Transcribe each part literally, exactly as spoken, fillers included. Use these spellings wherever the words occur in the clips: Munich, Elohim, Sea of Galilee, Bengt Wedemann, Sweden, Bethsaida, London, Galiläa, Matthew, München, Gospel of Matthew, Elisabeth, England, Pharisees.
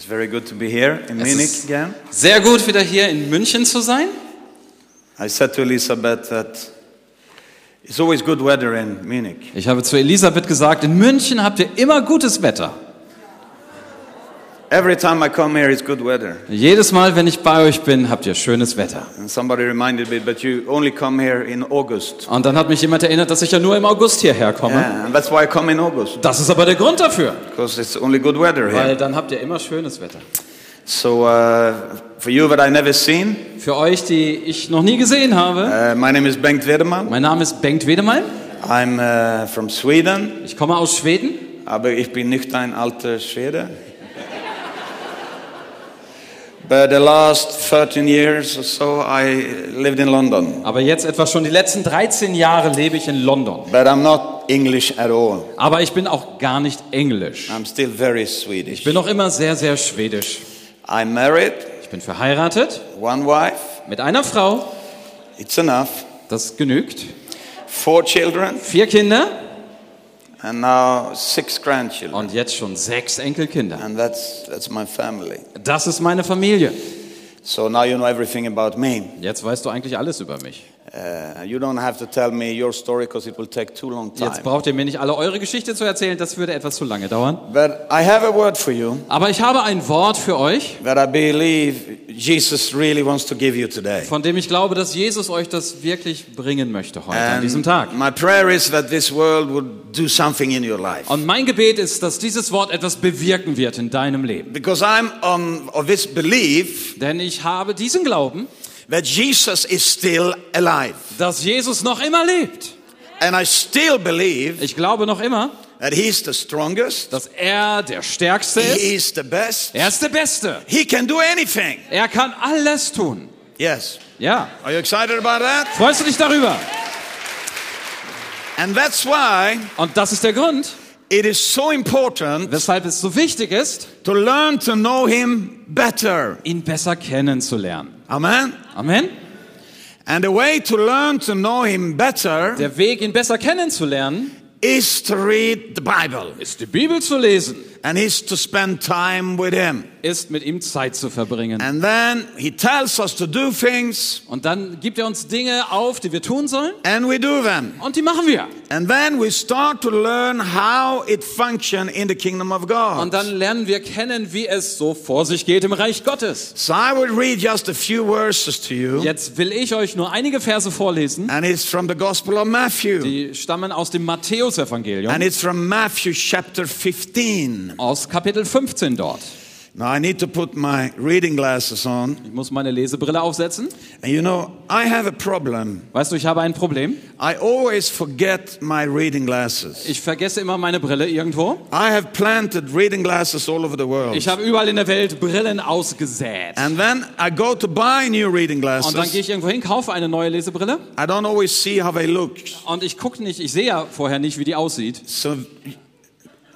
It's very good to be here in Munich again. Sehr gut, wieder hier in München zu sein. I said to Elisabeth that it's always good weather in Munich. Ich habe zu Elisabeth gesagt, in München habt ihr immer gutes Wetter. Every time I come here it's good weather. Jedes Mal, wenn ich bei euch bin, habt ihr schönes Wetter. And somebody reminded me, but you only come here in August. Und dann hat mich jemand erinnert, dass ich ja nur im August hierher komme. Yeah, and that's why I come in August. Das ist aber der Grund dafür. Because it's only good weather here. Weil dann habt ihr immer schönes Wetter. So uh, for you that I never seen. Für euch, die ich noch nie gesehen habe. Uh, my name is Bengt Wedemann. Mein Name ist Bengt Wedemann. I'm uh, from Sweden. Ich komme aus Schweden. Aber ich bin nicht ein alter Schwede. But the last thirteen years or so I lived in London. Aber jetzt etwa schon die letzten dreizehn Jahre lebe ich in London. But I'm not English at all. Aber ich bin auch gar nicht englisch. I'm still very Swedish. Ich bin noch immer sehr sehr schwedisch. I'm married. Ich bin verheiratet. One wife. Mit einer Frau. It's enough. Das genügt. Four children. Vier Kinder. And now six grandchildren. Und jetzt schon sechs Enkelkinder. And that's that's my family. Das ist meine Familie. So now you know everything about me. Jetzt weißt du eigentlich alles über mich. Uh, you don't have to tell me your story because it will take too long time. Jetzt braucht ihr mir nicht alle eure Geschichte zu erzählen, das würde etwas zu lange dauern. But I have a word for you. Aber ich habe ein Wort für euch. That I believe Jesus really wants to give you today. Von dem ich glaube, dass Jesus euch das wirklich bringen möchte heute And an diesem Tag. My prayer is that this world would do something in your life. Und mein Gebet ist, dass dieses Wort etwas bewirken wird in deinem Leben. Because I'm on of this belief. Denn ich habe diesen Glauben. That Jesus is still alive. Dass Jesus noch immer lebt. And I still believe. Ich glaube noch immer. That he's the strongest. Dass er der Stärkste ist. He is the best. Er ist der Beste. He can do anything. Er kann alles tun. Yes. Ja. Are you excited about that? Freust du dich darüber? And that's why. Und das ist der Grund. It is so important, weshalb es so wichtig ist, to learn to know him better. Ihn besser kennenzulernen. Amen. Amen. And the way to learn to know him better, der Weg, ihn besser kennenzulernen, is to read the Bible. Ist die Bibel zu lesen. And is to spend time with him. Ist mit ihm Zeit zu verbringen. And then he tells us to do things. Und dann gibt er uns Dinge auf, die wir tun sollen. And we do them. Und die machen wir. And then we start to learn how it functions in the kingdom of God. Und dann lernen wir kennen, wie es so vor sich geht im Reich Gottes. So I will read just a few verses to you. Jetzt will ich euch nur einige Verse vorlesen. And it's from the Gospel of Matthew. Die stammen aus dem Matthäus-Evangelium. And it's from Matthew chapter fifteen. Aus Kapitel fünfzehn dort. Now I need to put my reading glasses on. Ich muss meine Lesebrille aufsetzen. And you know, I have a problem. Weißt du, ich habe ein Problem. I always forget my reading glasses. Ich vergesse immer meine Brille irgendwo. I have planted reading glasses all over the world. Ich habe überall in der Welt Brillen ausgesät. And then I go to buy new reading glasses. Und dann gehe ich irgendwo hin, kaufe eine neue Lesebrille. I don't always see how they look. Und ich gucke nicht, ich sehe ja vorher nicht, wie die aussieht. So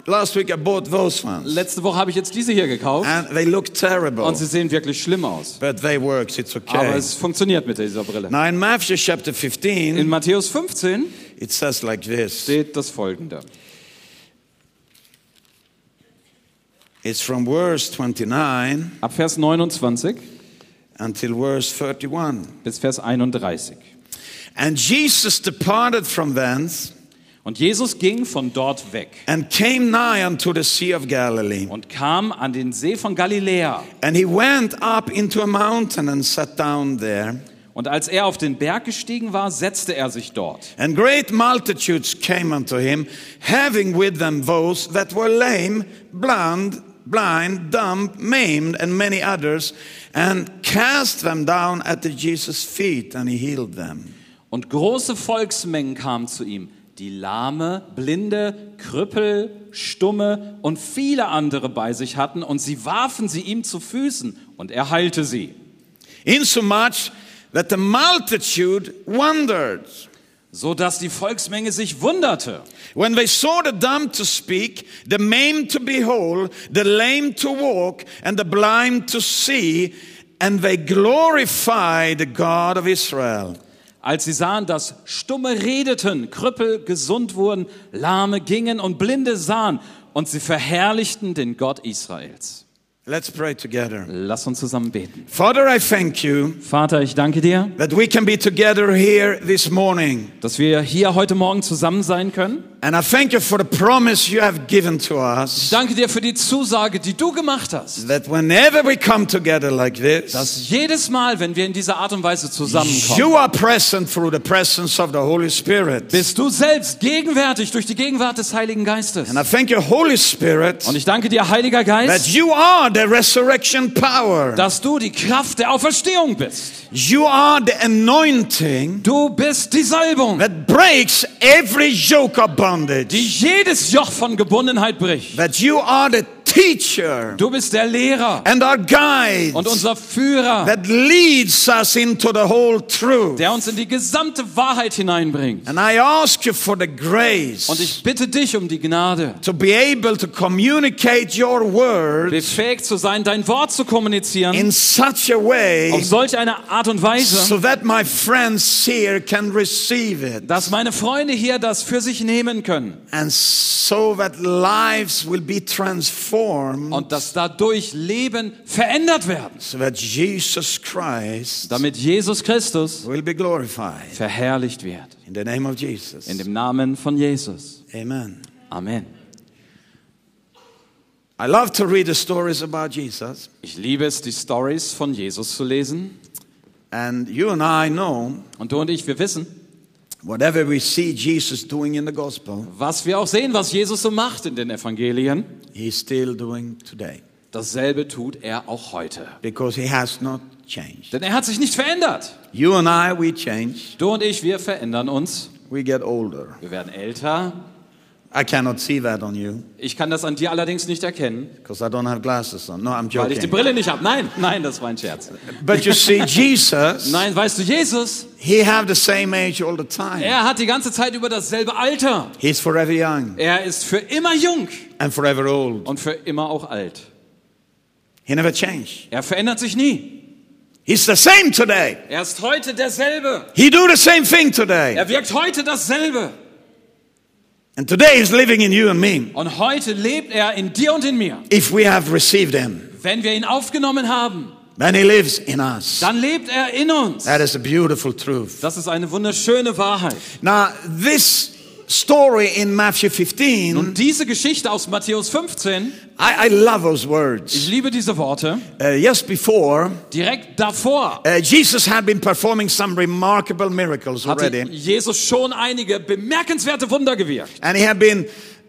Last week I bought those ones. Letzte Woche habe ich jetzt diese hier gekauft. And they look terrible. Und sie sehen wirklich schlimm aus. But they work, it's okay. Aber es funktioniert mit dieser Brille. Now in Matthew chapter fifteen, in Matthäus fünfzehn, it says like this. Steht das Folgende. It's from verse twenty-nine. Ab Vers neunundzwanzig. Until verse thirty-one. Bis Vers einunddreißig. And Jesus departed from thence. Und Jesus ging von dort weg. And came nigh unto the Sea of Galilee. Und kam an den See von Galiläa. And he went up into a mountain and sat down there. Und als er auf den Berg gestiegen war, setzte er sich dort. And great multitudes came unto him, having with them those that were lame, blind, blind, dumb, maimed, and many others, and cast them down at the Jesus' feet, and he healed them. Und große Volksmengen kamen zu ihm. Die Lahme, Blinde, Krüppel, Stumme und viele andere bei sich hatten, und sie warfen sie ihm zu Füßen, und er heilte sie. Insomuch that the multitude wondered. So dass die Volksmenge sich wunderte. When they saw the dumb to speak, the maimed to be whole, the lame to walk, and the blind to see, and they glorified the God of Israel. Als sie sahen, dass Stumme redeten, Krüppel gesund wurden, Lahme gingen und Blinde sahen, und sie verherrlichten den Gott Israels. Let's pray together. Lass uns zusammen beten. Father, I thank you. Vater, ich danke dir, that we can be together here this morning. Dass wir hier heute Morgen zusammen sein können. And I thank you for the promise you have given to us. Ich danke dir für die Zusage, die du gemacht hast. That whenever we come together like this, dass jedes Mal, wenn wir in dieser Art und Weise zusammenkommen, you are present through the presence of the Holy Spirit. Bist du selbst gegenwärtig durch die Gegenwart des Heiligen Geistes. And I thank you, Holy Spirit. Und ich danke dir, Heiliger Geist, that you are the resurrection power. Dass du die Kraft der Auferstehung bist. You are the anointing. Du bist die Salbung. That breaks every yoke of bondage. Die jedes Joch von Gebundenheit bricht. That you are the teacher. Du bist der Lehrer. And our guide. Und unser Führer. That leads us into the whole truth. Der uns in die gesamte Wahrheit hineinbringt. And I ask you for the grace. Und ich bitte dich um die Gnade. To be able to communicate your word. Befähigt zu sein, dein Wort zu kommunizieren. In such a way. Auf solch eine Art und Weise. So that my friends here can receive it. Dass meine Freunde hier das für sich nehmen können. And so that lives will be transformed. Und dass dadurch Leben verändert werden, so that Jesus Christ damit Jesus Christus will be glorified. Verherrlicht wird. In the name of Jesus. In dem Namen von Jesus. Amen. Amen. I love to read the stories about Jesus. Ich liebe es, die Stories von Jesus zu lesen. And you and I know. Und du und ich, wir wissen. Whatever we see Jesus doing in the gospel, was wir auch sehen, was Jesus so macht in den Evangelien, he's still doing today. Dasselbe tut er auch heute. Because he has not changed. Denn er hat sich nicht verändert. You and I, we change. Du und ich, wir verändern uns. We get older. Wir werden älter. I cannot see that on you. Ich kann das an dir allerdings nicht erkennen. Because I don't have glasses on. No, I'm joking. Weil ich die Brille nicht habe. Nein, nein, das war ein Scherz. But you see Jesus. Nein, weißt du, Jesus. He have the same age all the time. Er hat die ganze Zeit über dasselbe Alter. He's forever young. Er ist für immer jung. And forever old. Und für immer auch alt. He never changed. Er verändert sich nie. He's the same today. Er ist heute derselbe. He do the same thing today. Er wirkt heute dasselbe. And today he's living in you and me. Und heute lebt er in dir und in mir. If we have received him. Wenn wir ihn aufgenommen haben. Then he lives in us. Dann lebt er in uns. That is a beautiful truth. Das ist eine wunderschöne Wahrheit. Now this story in Matthew fifteen. Und diese Geschichte aus Matthäus fünfzehn. I, I love those words. Ich liebe diese Worte. Uh, just before, direkt davor, uh, Jesus had been performing some remarkable miracles already. Hatte Jesus schon einige bemerkenswerte Wunder gewirkt. And he had been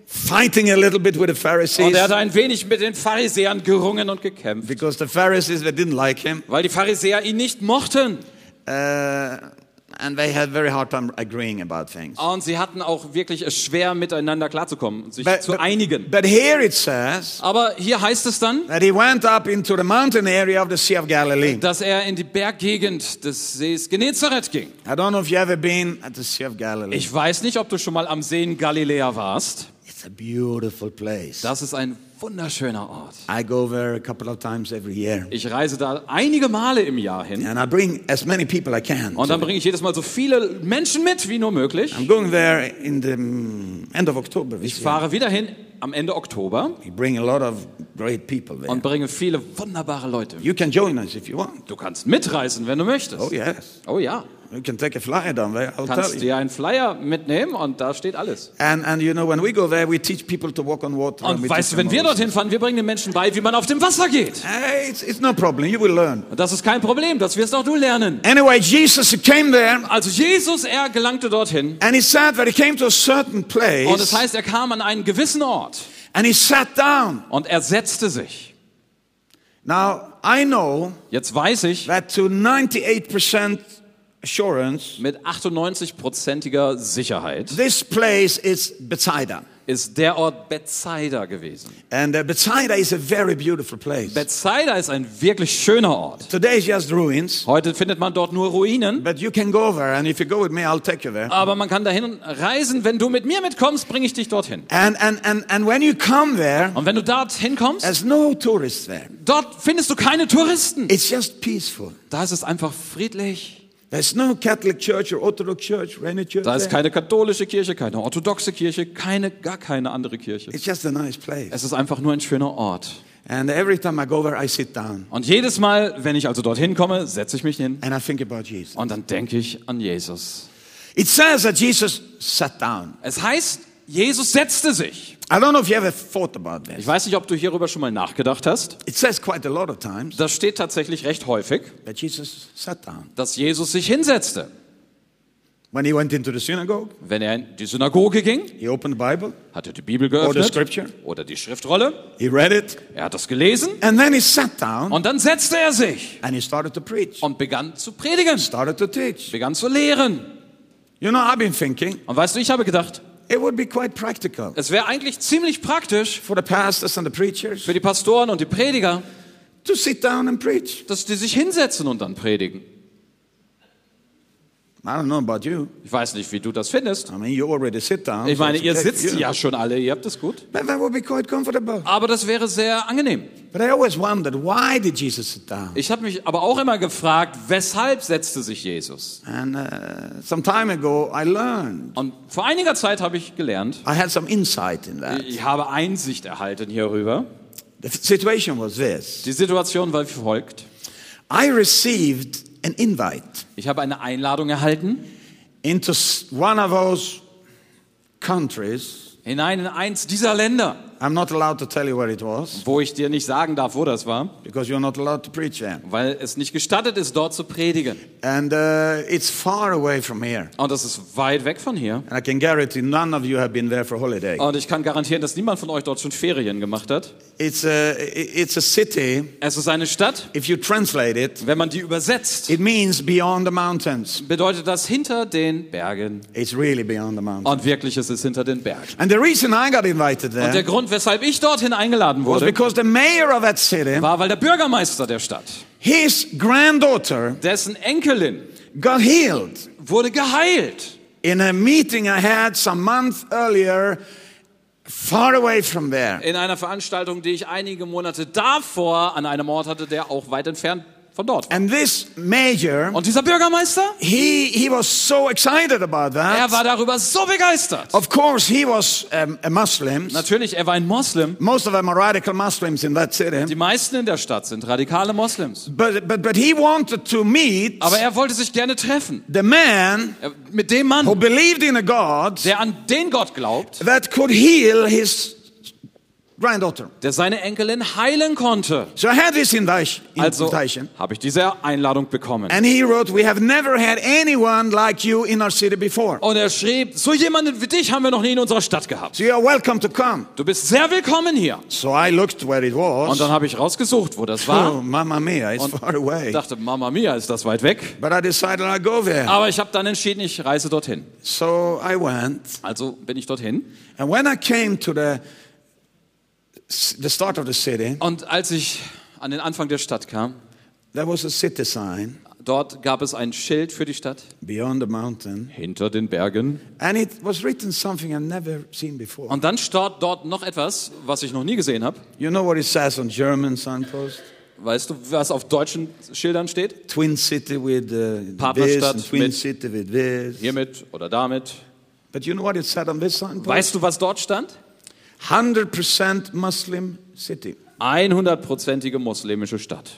fighting a little bit with the Pharisees. Und er hat ein wenig mit den Pharisäern gerungen und gekämpft. Because the Pharisees, they didn't like him. Weil die Pharisäer ihn nicht mochten. Uh, And they had very hard time agreeing about things. Und sie hatten auch wirklich es schwer, miteinander klarzukommen und sich but, zu but, einigen. But here it says, aber hier heißt es dann, that he went up into the mountain area of the Sea of Galilee. Dass er in die Berggegend des Sees Genezareth ging. I don't know if you ever been at the Sea of Galilee. Ich weiß nicht, ob du schon mal am See in Galiläa warst. It's a beautiful place. Das ist ein wunderschöner Ort. I go there a couple of times every year. Ich reise da einige Male im Jahr hin. And I bring as many people I can. Und dann bringe ich jedes Mal so viele Menschen mit wie nur möglich. I'm going there in the end of October. Ich fahre wieder hin am Ende Oktober. We bring a lot of great people there. Und bringe viele wunderbare Leute. You can join us if you want. Du kannst mitreisen, wenn du möchtest. Oh yes. Oh ja. You can take a flyer down there. I'll Kannst tell you. Dir einen Flyer mitnehmen und da steht alles. And and you know when we go there we teach people to walk on water. Und weißt du, wenn wir dorthin fahren, wir bringen den Menschen bei, wie man auf dem Wasser geht. Hey, it's, it's no problem. You will learn. Und das ist kein Problem, das wirst auch du lernen. Anyway, Jesus came there. Also Jesus, er gelangte dorthin. And he said that he came to a certain place. Und es heißt, er kam an einen gewissen Ort. And he sat down. Und er setzte sich. Now I know. Jetzt weiß ich. That to ninety-eight percent mit achtundneunzig-prozentiger Sicherheit. This place is Bethsaida. Ist der Ort Bethsaida gewesen. And uh, Bethsaida is a very beautiful place. Bethsaida ist ein wirklich schöner Ort. Today is just ruins. Heute findet man dort nur Ruinen. But you can go there, and if you go with me, I'll take you there. Aber man kann dahin reisen, wenn du mit mir mitkommst, bringe ich dich dorthin. And and and and when you come there, und wenn du dorthin kommst, there's no tourists there. Dort findest du keine Touristen. It's just peaceful. Da ist es einfach friedlich. There's no Catholic church or Orthodox church or any church. Da ist keine katholische Kirche, keine orthodoxe Kirche, keine gar keine andere Kirche. It's just a nice place. Es ist einfach nur ein schöner Ort. And every time I go there, I sit down. Und jedes Mal, wenn ich also dorthin komme, setze ich mich hin. And I think about Jesus. Und dann denke ich an Jesus. It says that Jesus sat down. Es heißt, Jesus setzte sich. I don't know if you ever thought about this. Ich weiß nicht, ob du hierüber schon mal nachgedacht hast. It says quite a lot of times. Das steht tatsächlich recht häufig, that Jesus sat down. Dass Jesus sich hinsetzte. When he went into the synagogue, wenn er in die Synagoge ging, he opened the Bible, hat er die Bibel geöffnet, or the scripture, oder die Schriftrolle, he read it, er hat das gelesen, and then he sat down, und dann setzte er sich, and he started to preach, und begann zu predigen, started to teach, begann zu lehren. You know, I've been thinking, und weißt du, ich habe gedacht, it would be quite practical, es wäre eigentlich ziemlich praktisch for the pastors and the preachers, für die Pastoren und die Prediger, to sit down and preach, dass die sich hinsetzen und dann predigen. I don't know about you. Ich weiß nicht, wie du das findest. I mean, you already sit down. Ich meine, ihr sitzt ja schon alle, ihr habt es gut. But that would be quite comfortable. Aber das wäre sehr angenehm. But I always wondered, why did Jesus sit down? Ich habe mich aber auch immer gefragt, weshalb setzte sich Jesus? And uh, some time ago I learned. Und vor einiger Zeit habe ich gelernt. I had some insight in that. Ich habe Einsicht erhalten hierüber. The situation was this. Die Situation war wie folgt. I received an invite. Ich habe eine Einladung erhalten. Into one of those countries. Hinein in eins dieser Länder. I'm not allowed to tell you where it was. Wo ich dir nicht sagen darf, wo das war. Because you're not allowed to preach there. Weil es nicht gestattet ist, dort zu predigen. And uh, it's far away from here. Und das ist weit weg von hier. And I can guarantee none of you have been there for holiday. Und ich kann garantieren, dass niemand von euch dort schon Ferien gemacht hat. It's a, it's a city. Es ist eine Stadt. If you translate it, wenn man die übersetzt, it means beyond the mountains. Bedeutet das hinter den Bergen. It's really beyond the mountains. Und wirklich, es ist hinter den Bergen. And the reason I got invited there. Und der Grund, weshalb ich dorthin eingeladen wurde, because the mayor of that city, war, weil der Bürgermeister der Stadt, his granddaughter, dessen Enkelin, got healed, wurde geheilt. In a meeting I had some month earlier, far away from there. In einer Veranstaltung, die ich einige Monate davor an einem Ort hatte, der auch weit entfernt von dort war. And this major, und dieser Bürgermeister, he he was so excited about that. Er war darüber so begeistert. Of course he was um, a Muslim. Natürlich, er war ein Moslem. Most of them are radical Muslims in that city. Die meisten in der Stadt sind radikale Moslems. But but but he wanted to meet. Aber er wollte sich gerne treffen. The man, er, mit dem Mann, who believed in a God, der an den Gott glaubt, that could heal his granddaughter, der seine Enkelin heilen konnte. So I had this invitation. Also habe ich diese Einladung bekommen. And he wrote, we have never had anyone like you in our city before. Und er schrieb, so jemanden wie dich haben wir noch nie in unserer Stadt gehabt. So you are welcome to come. Du bist sehr willkommen hier. So I looked where it was. Und dann habe ich rausgesucht, wo das war. Oh, Mama Mia, it's und far away. Dachte, Mama Mia, ist das weit weg? But I decided I go there. Aber ich habe dann entschieden, ich reise dorthin. So I went. Also bin ich dorthin. And when I came to the the start of the city. Und als ich an den Anfang der Stadt kam, there was a city sign. Dort gab es ein Schild für die Stadt. Beyond the mountain. Hinter den Bergen. And it was written something I've never seen before. Und dann stand dort noch etwas, was ich noch nie gesehen habe. You know what it says on German signpost? Weißt du, was auf deutschen Schildern steht? Twin City with uh, Partnerstadt this, Twin mit City with this. Hiermit oder damit. But you know what it said on this signpost? Weißt du, was dort stand? hundred percent Muslim city. hundert Prozentige muslimische Stadt.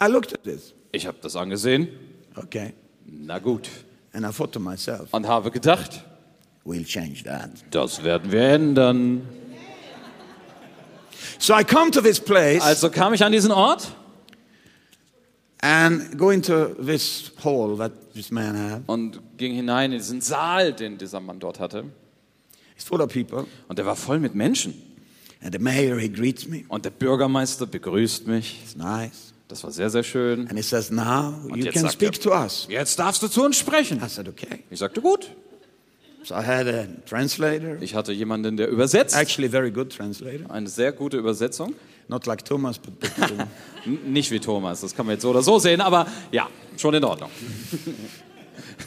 I looked at this. Ich habe das angesehen. Okay. Na gut. And I thought to myself. Und habe gedacht, we'll change that. Das werden wir ändern. So I come to this place. Also kam ich an diesen Ort. And go into this hall that this man had. Und ging hinein in diesen Saal, den dieser Mann dort hatte. It's full of people. Und er war voll mit Menschen. And the mayor, he greets me. Und der Bürgermeister begrüßt mich. It's nice. Das war sehr, sehr schön. And he says, now und you can speak er, to us. Jetzt darfst du zu uns sprechen. I said, okay. Ich sagte, gut. So I had a translator. Ich hatte jemanden, der übersetzt. Actually, very good translator. Eine sehr gute Übersetzung. Not like Thomas, but, but nicht wie Thomas. Das kann man jetzt so oder so sehen, aber ja, schon in Ordnung.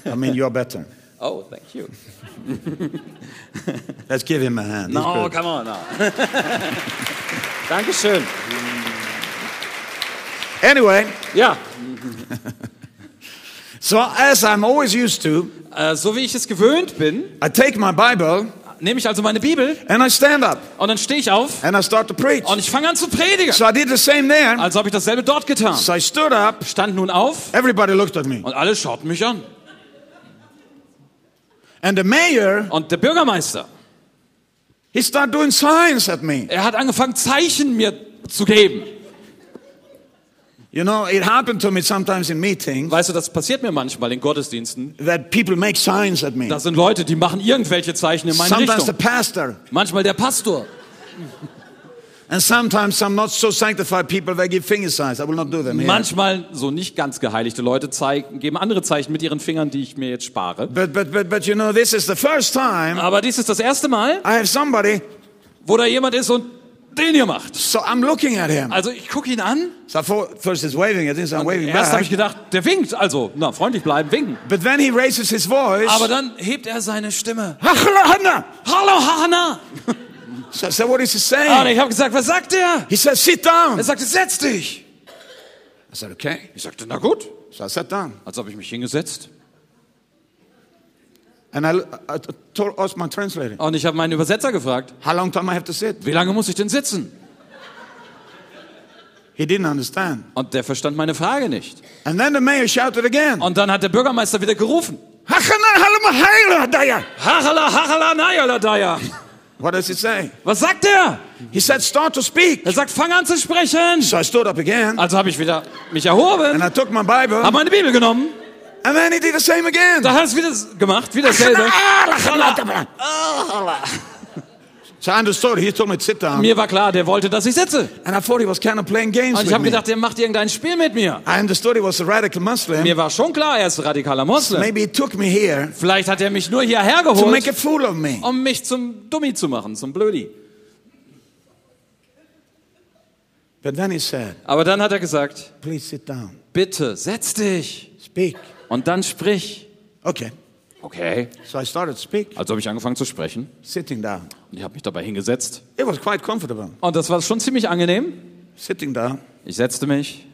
I mean, you're better. Oh, thank you. Let's give him a hand. No, come on now. Dankeschön. Anyway, yeah. So as I'm always used to, uh, so wie ich es gewöhnt bin, I take my Bible. nehme ich also meine Bibel and I stand up. Und dann stehe ich auf and I start to preach. Und ich fange an zu predigen. So I did the same there. Also habe ich dasselbe dort getan. So I stood up. Stand nun auf. Everybody looked at me. Und alle schauten mich an. And the mayor, und der Bürgermeister, he started doing signs at me. Er hat angefangen, Zeichen mir zu geben. You know, it happened to me sometimes in meetings. Weißt du, das passiert mir manchmal in Gottesdiensten. That people make signs at me. Das sind Leute, die machen irgendwelche Zeichen in meine sometimes Richtung. Sometimes the pastor. Manchmal der Pastor. And sometimes some not so sanctified people, they give finger signs. I will not do them here. Manchmal so nicht ganz geheiligte Leute zeigen, geben andere Zeichen mit ihren Fingern, die ich mir jetzt spare. But but but but you know, this is the first time. Aber dies ist das erste Mal. I have somebody, wo da jemand ist und den hier macht. So I'm looking at him. Also ich gucke ihn an. So first is waving, I think I'm waving back. Erst habe ich gedacht, der winkt, also na freundlich bleiben, winken. But when he raises his voice. Aber dann hebt er seine Stimme. Hallo Hanna. Hallo Hanna. So I said, what is he saying? Ah, ich habe gesagt, was sagt er? He said, sit down. Er sagte, setz dich. I said, okay. Ich sagte, na gut. So I sat down. Also habe ich mich hingesetzt. And I, I told us my translator. Und ich habe meinen Übersetzer gefragt. How long time I have to sit? Wie lange muss ich denn sitzen? He didn't understand. Und der verstand meine Frage nicht. And then the mayor shouted again. Und dann hat der Bürgermeister wieder gerufen. What does it say? Was sagt er? He said, start to speak. Er sagt, fang an zu sprechen. So I stood up again. Also habe ich wieder mich erhoben. And I took my Bible. Habe meine Bibel genommen. And then he did the same again. Da hat er es wieder gemacht, wieder dasselbe. So I understood. He told me to sit down. Mir war klar, der wollte, dass ich sitze. And I thought he was kind of playing games. Und ich habe gedacht, der macht irgendein Spiel mit mir. I understood he was a radical Muslim. Mir war schon klar, er ist ein radikaler Muslim. Maybe he took me here. Vielleicht hat er mich nur hierher geholt. To make a fool of me. Um mich zum Dummi zu machen, zum Blödi. But then he said. Aber dann hat er gesagt. Please sit down. Bitte, setz dich. Speak. Und dann sprich. Okay. Okay. So I started speak. Also habe ich angefangen zu sprechen. Sitting down. Und ich habe mich dabei hingesetzt. It was quite comfortable. Und das war schon ziemlich angenehm. Sitting down. Ich setzte mich.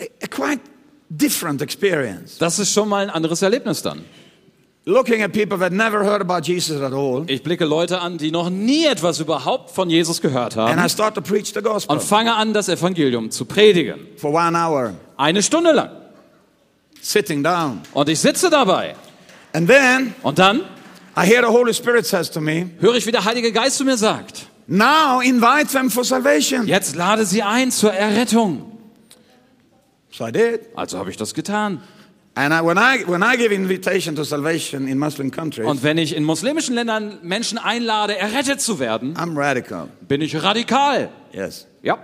A, a quite different experience. Das ist schon mal ein anderes Erlebnis dann. Looking at people that never heard about Jesus at all. Ich blicke Leute an, die noch nie etwas überhaupt von Jesus gehört haben. And I start to preach the gospel. Und fange an, das Evangelium zu predigen. For one hour. Eine Stunde lang. Sitting down. Und ich sitze dabei. And then, und dann I hear the Holy Spirit says to me, höre ich, wie der Heilige Geist zu mir sagt, now invite them for salvation. Jetzt lade sie ein zur Errettung. So I did. Also habe ich das getan. And I, when I, when I give invitation to salvation in Muslim countries, und wenn ich in muslimischen Ländern Menschen einlade, errettet zu werden, I'm radical. Bin ich radikal. Yes. Ja.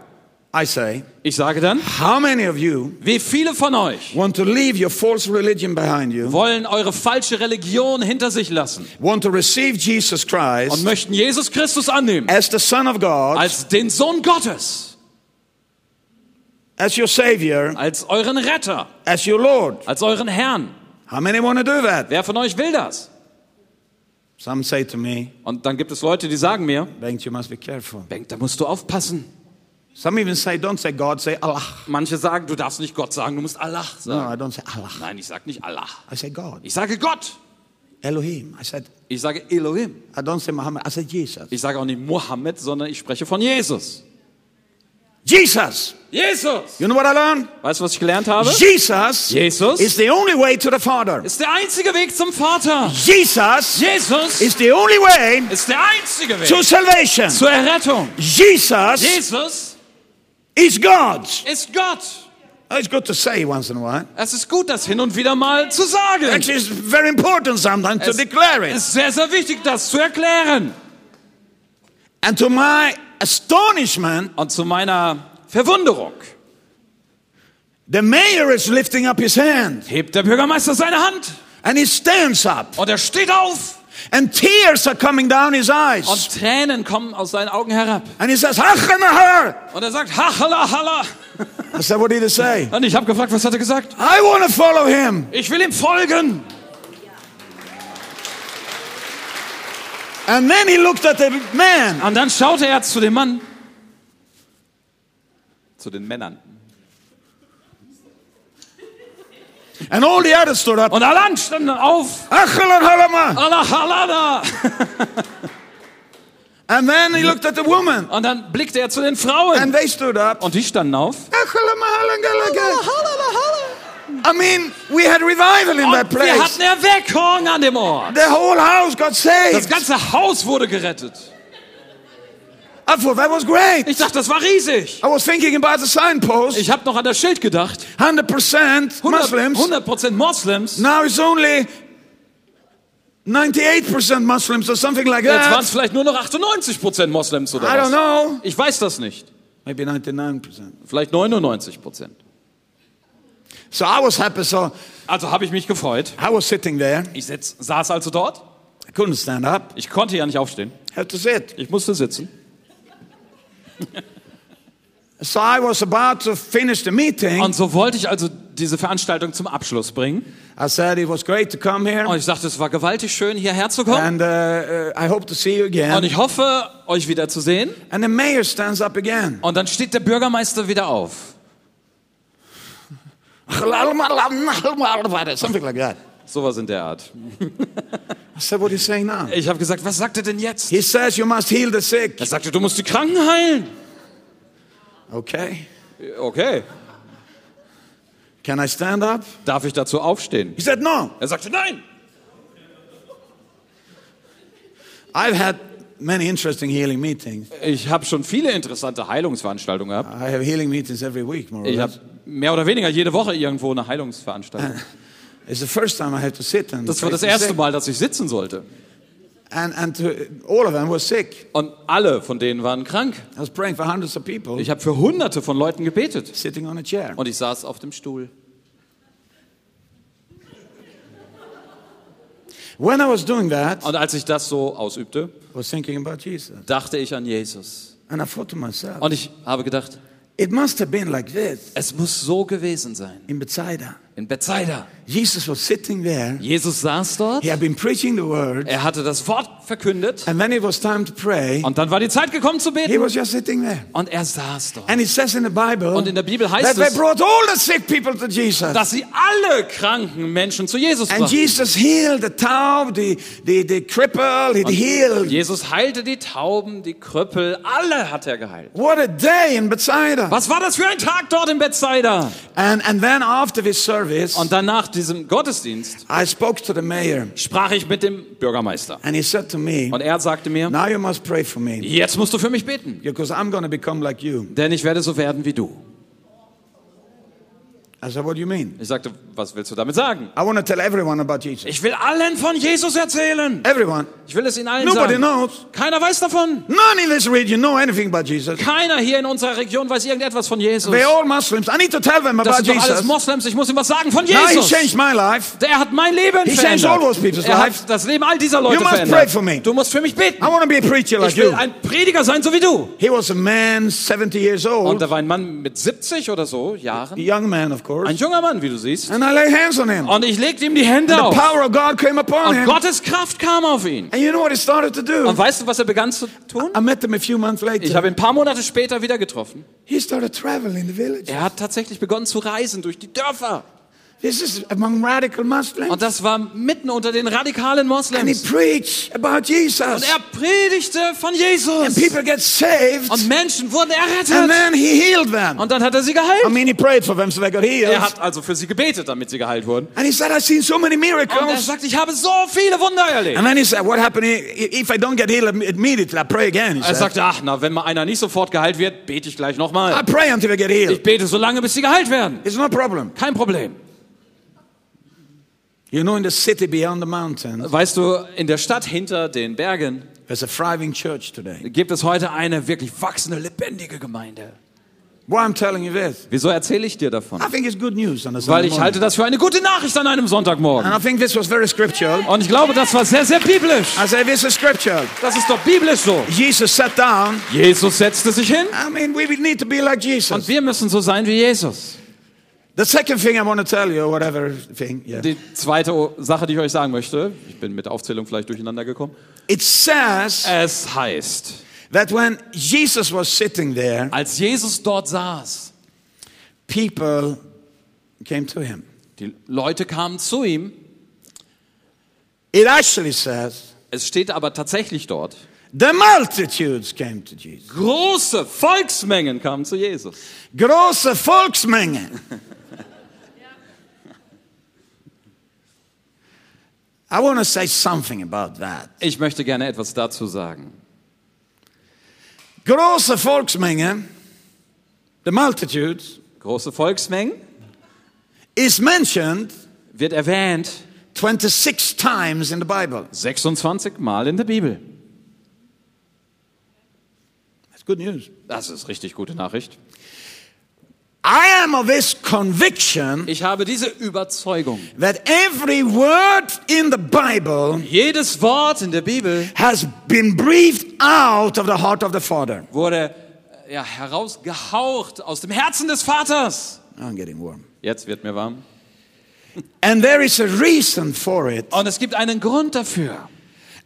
I say, ich sage dann, how many of you wie viele von euch want to leave your false religion behind you, wollen eure falsche Religion hinter sich lassen, want to receive Jesus Christ, und möchten Jesus Christus annehmen as the Son of God, als den Sohn Gottes, as your Savior, als euren Retter, as your Lord, als euren Herrn. How many want to do that? Wer von euch will das? Some say to me, und dann gibt es Leute, die sagen mir, Bengt, you must be careful. Bengt, da musst du aufpassen. Some even say, don't say God, say Allah. Manche sagen, du darfst nicht Gott sagen, du musst Allah sagen. No, I don't say Allah. Nein, ich sage nicht Allah. I say God. Ich sage Gott. Elohim. I said, ich sage Elohim. I don't say Muhammad, I say Jesus. Ich sage auch nicht Mohammed, sondern ich spreche von Jesus. Jesus. Jesus. You know what I learned? Weißt du, was ich gelernt habe? Jesus, Jesus is the only way to the Father. Ist der einzige Weg zum Vater. Jesus, Jesus is the only way ist der einzige Weg to salvation. Zur Errettung. Jesus, Jesus is God. Is God. Oh, it's good to say once in a while. Es ist gut, das hin und wieder mal zu sagen. Actually, it's very important sometimes es to declare it. Es ist sehr, sehr wichtig, das zu erklären. And to my astonishment, und zu meiner Verwunderung, the mayor is lifting up his hand. Hebt der Bürgermeister seine Hand. And he stands up. Und er steht auf. And tears are coming down his eyes. Und Tränen kommen aus seinen Augen herab. And he says, und er sagt, hachala, halla. I said, what did he say? Und ich habe gefragt, was hat er gesagt? I want to follow him. Ich will ihm folgen. And then he looked at the man. Und dann schaute er zu dem Mann. Zu den Männern. And all the others stood up. Und alle anderen standen auf. And then he looked at the woman. Und dann blickte er zu den Frauen. And they stood up. Und die standen auf. I mean, we had revival in that place. Wir hatten Erweckung an dem Ort. The whole house got saved. Das ganze Haus wurde gerettet. I thought that was great. Ich dachte, das war riesig. I was thinking about the signpost. Ich habe noch an das Schild gedacht. hundert Prozent Muslims. hundert Prozent Muslims. Now it's only neunundneunzig Prozent Muslims or something like that. Jetzt waren es vielleicht nur noch achtundneunzig Prozent Muslims oder was? I don't know. Ich weiß das nicht. Maybe neunundneunzig Prozent. Vielleicht neunundneunzig Prozent. So I was happy, so also habe ich mich gefreut. I was sitting there. Ich sitz, saß also dort. I couldn't stand up. Ich konnte ja nicht aufstehen. Had to sit. Ich musste sitzen. So I was about to finish the meeting. Und so wollte ich also diese Veranstaltung zum Abschluss bringen. I said it was great to come here. Und ich sagte, es war gewaltig schön, hierher zu kommen. And uh, I hope to see you again. Und ich hoffe, euch wieder zu sehen. And the mayor stands up again. Und dann steht der Bürgermeister wieder auf. Something like that. Sowas in der Art. I said, what are you saying now? Ich habe gesagt, was sagt er denn jetzt? He says you must heal the sick. Er sagte, du musst die Kranken heilen. Okay. Okay. Can I stand up? Darf ich dazu aufstehen? He said no. Er sagte nein. I've had many interesting healing meetings. Ich habe schon viele interessante Heilungsveranstaltungen gehabt. I have healing meetings every week, more or less. Ich habe mehr oder weniger jede Woche irgendwo eine Heilungsveranstaltung. It's the first time I had to sit and das war das erste Mal, dass ich sitzen sollte. And, and to, all of them were sick. Und alle von denen waren krank. I was praying for hundreds of people. Ich habe für Hunderte von Leuten gebetet. Sitting on a chair. Und ich saß auf dem Stuhl. When I was doing that, und als ich das so ausübte, was thinking about Jesus. Dachte ich an Jesus. And I thought to myself, und ich habe gedacht, it must have been like this. Es muss so gewesen sein. In Bethsaida. In Bethsaida. Jesus was sitting there. Jesus saß dort. He had been preaching the word. Er hatte das Wort verkündet. And when it was time to pray. Und dann war die Zeit gekommen zu beten. He was just sitting there. Und er saß dort. And it says in the Bible. Und in der Bibel heißt es, that they brought all the sick people to Jesus. Dass sie alle kranken Menschen zu Jesus brachten. And Jesus healed the taub, the the the cripple, he healed. Jesus heilte die Tauben, die Krüppel, alle hat er geheilt. What a day in Bethsaida. Was war das für ein Tag dort in Bethsaida? And, and then after this service, und danach diesem Gottesdienst, I spoke to the mayor. Sprach ich mit dem Bürgermeister. And he said to me, und er sagte mir, now you must pray for me. Jetzt musst du für mich beten. Because I'm gonna become like you. Denn ich werde so werden wie du. I said, what do you mean? Ich sagte, was willst du damit sagen? I want to tell everyone about Jesus. Ich will allen von Jesus erzählen. Everyone. Ich will es ihnen allen Nobody sagen. Knows. Keiner weiß davon. None in this region know anything about Jesus. Keiner hier in unserer Region weiß irgendetwas von Jesus. They're all Muslims. I need to tell them about Jesus. Das sind doch alles Moslems. Ich muss ihnen was sagen von Jesus. Now he changed my life. Der hat mein Leben he verändert. He changed all those people's lives. Er hat das Leben all dieser Leute you must verändert. Pray for me. Du musst für mich beten. I want to be a preacher like you. Ich will ein Prediger sein, so wie du. He was a man, seventy years old. Und da war ein Mann mit siebzig oder so Jahren. A young man, of course. Ein junger Mann, wie du siehst. And I lay hands on him. Und ich legte ihm die Hände And auf. The power of God came upon Und him. Gottes Kraft kam auf ihn. And you know what he started to do? Und weißt du, was er begann zu tun? I met him a few months later. Ich habe ihn ein paar Monate später wieder getroffen. He started traveling the villages. Er hat tatsächlich begonnen zu reisen durch die Dörfer. This is among radical Muslims. Und das war mitten unter den radikalen Moslems. And he preached about Jesus. Und er predigte von Jesus. And people get saved. Und Menschen wurden errettet. And then he healed them. Und dann hat er sie geheilt. I mean, he prayed for them so they got healed. Er hat also für sie gebetet, damit sie geheilt wurden. And he said, I've seen so many miracles. Und er sagt, ich habe so viele Wunder erlebt. And then he said, what happened if I don't get healed immediately? I pray again. Er sagte, ach, na, wenn mal einer nicht sofort geheilt wird, bete ich gleich nochmal. I pray until they get healed. Ich bete so lange, bis sie geheilt werden. It's no problem. Kein Problem. You know, in the city beyond the mountain. Weißt du, in der Stadt hinter den Bergen there's a thriving church today. Gibt es heute eine wirklich wachsende, lebendige Gemeinde. Why I'm telling you this? Wieso erzähle ich dir davon? I think it's good news on a Sunday morning. Weil ich halte das für eine gute Nachricht an einem Sonntagmorgen. And I think this was very scriptural. Und ich glaube, das war sehr, sehr biblisch. I say this is scriptural. Das ist doch biblisch so. Jesus sat down. Jesus setzte sich hin. I mean, we need to be like Jesus. Und wir müssen so sein wie Jesus. The second thing I want to tell you, whatever thing, yeah. Die zweite Sache, die ich euch sagen möchte, ich bin mit der Aufzählung vielleicht durcheinander gekommen. It says, es heißt, that when Jesus was sitting there, als Jesus dort saß, people came to him. Die Leute kamen zu ihm. It actually says, es steht aber tatsächlich dort, the multitudes came to Jesus. Große Volksmengen kamen zu Jesus. Große Volksmengen. I want to say something about that. Ich möchte gerne etwas dazu sagen. Große Volksmengen, the multitudes, große Volksmengen, is mentioned, wird erwähnt, twenty-six times in the Bible. sechsundzwanzig Mal in der Bibel. That's good news. Das ist richtig gute Nachricht. I am of this conviction, ich habe diese Überzeugung, that every word in the Bible, jedes Wort in der Bibel, has been breathed out of the heart of the Father. Wurde ja, herausgehaucht aus dem Herzen des Vaters. I'm getting warm. Jetzt wird mir warm. And there is a reason for it. Und es gibt einen Grund dafür.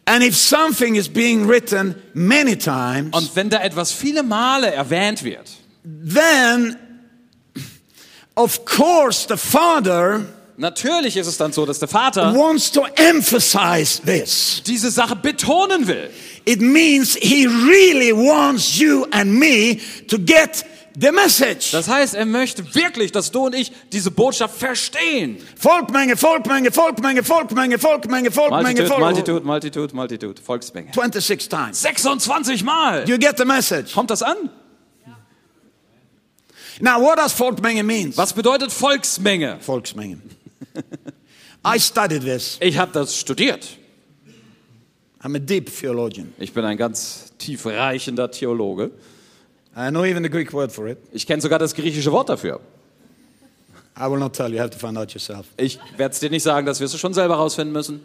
And if something is being written many times, und wenn da etwas viele Male erwähnt wird, then of course the Father, natürlich ist es dann so, dass der Vater wants to emphasize this. Diese Sache betonen will. It means he really wants you and me to get the message. Das heißt, er möchte wirklich, dass du und ich diese Botschaft verstehen. Volkmenge, Volkmenge, Volkmenge, Volkmenge, Volkmenge, Volkmenge, Volkmenge. Multitude, Multitude, Multitude, Volksmenge. twenty-six times. sechsundzwanzig Mal. You get the message. Kommt das an? Now, what does Volksmenge means? Was bedeutet Volksmenge? Volksmenge. I studied this. Ich habe das studiert. I'm a deep theologian. Ich bin ein ganz tiefreichender Theologe. I know even the Greek word for it. Ich kenne sogar das griechische Wort dafür. I will not tell you. You have to find out yourself. Ich werde es dir nicht sagen, das wirst du schon selber rausfinden müssen.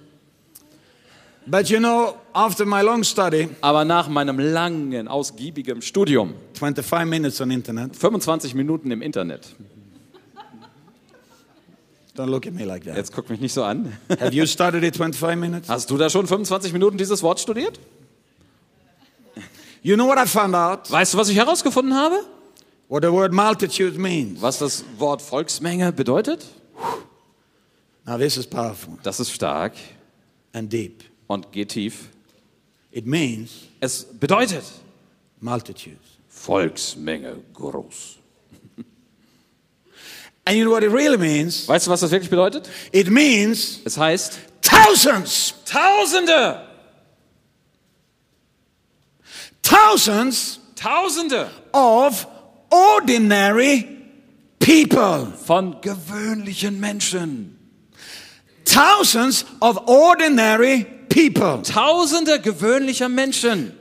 But you know, after my long study, aber nach meinem langen, ausgiebigen Studium, twenty-five minutes on internet, fünfundzwanzig Minuten im Internet. Don't look at me like that. Jetzt guck mich nicht so an. Have you studied it twenty-five minutes? Hast du da schon fünfundzwanzig Minuten dieses Wort studiert? You know what I found out? Weißt du, was ich herausgefunden habe? What the word multitude means. Was das Wort Volksmenge bedeutet? Now this is powerful. Das ist stark. And deep. Und geht tief. It means, es bedeutet multitudes. Volksmenge groß. And you know what it really means? Weißt du, was das wirklich bedeutet? It means, es heißt thousands, Tausende, thousands, Tausende of ordinary people, von gewöhnlichen Menschen, thousands of ordinary people. People. Tausende gewöhnlicher Menschen.